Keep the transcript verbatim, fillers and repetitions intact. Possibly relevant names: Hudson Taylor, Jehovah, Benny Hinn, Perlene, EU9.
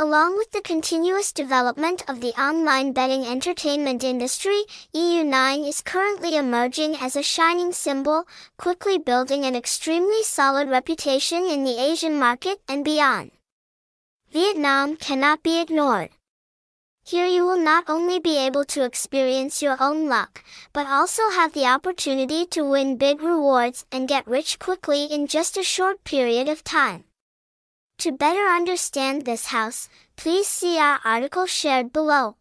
Along with the continuous development of the online betting entertainment industry, E U nine is currently emerging as a shining symbol, quickly building an extremely solid reputation in the Asian market and beyond. Vietnam cannot be ignored. Here you will not only be able to experience your own luck, but also have the opportunity to win big rewards and get rich quickly in just a short period of time. To better understand this house, please see our article shared below.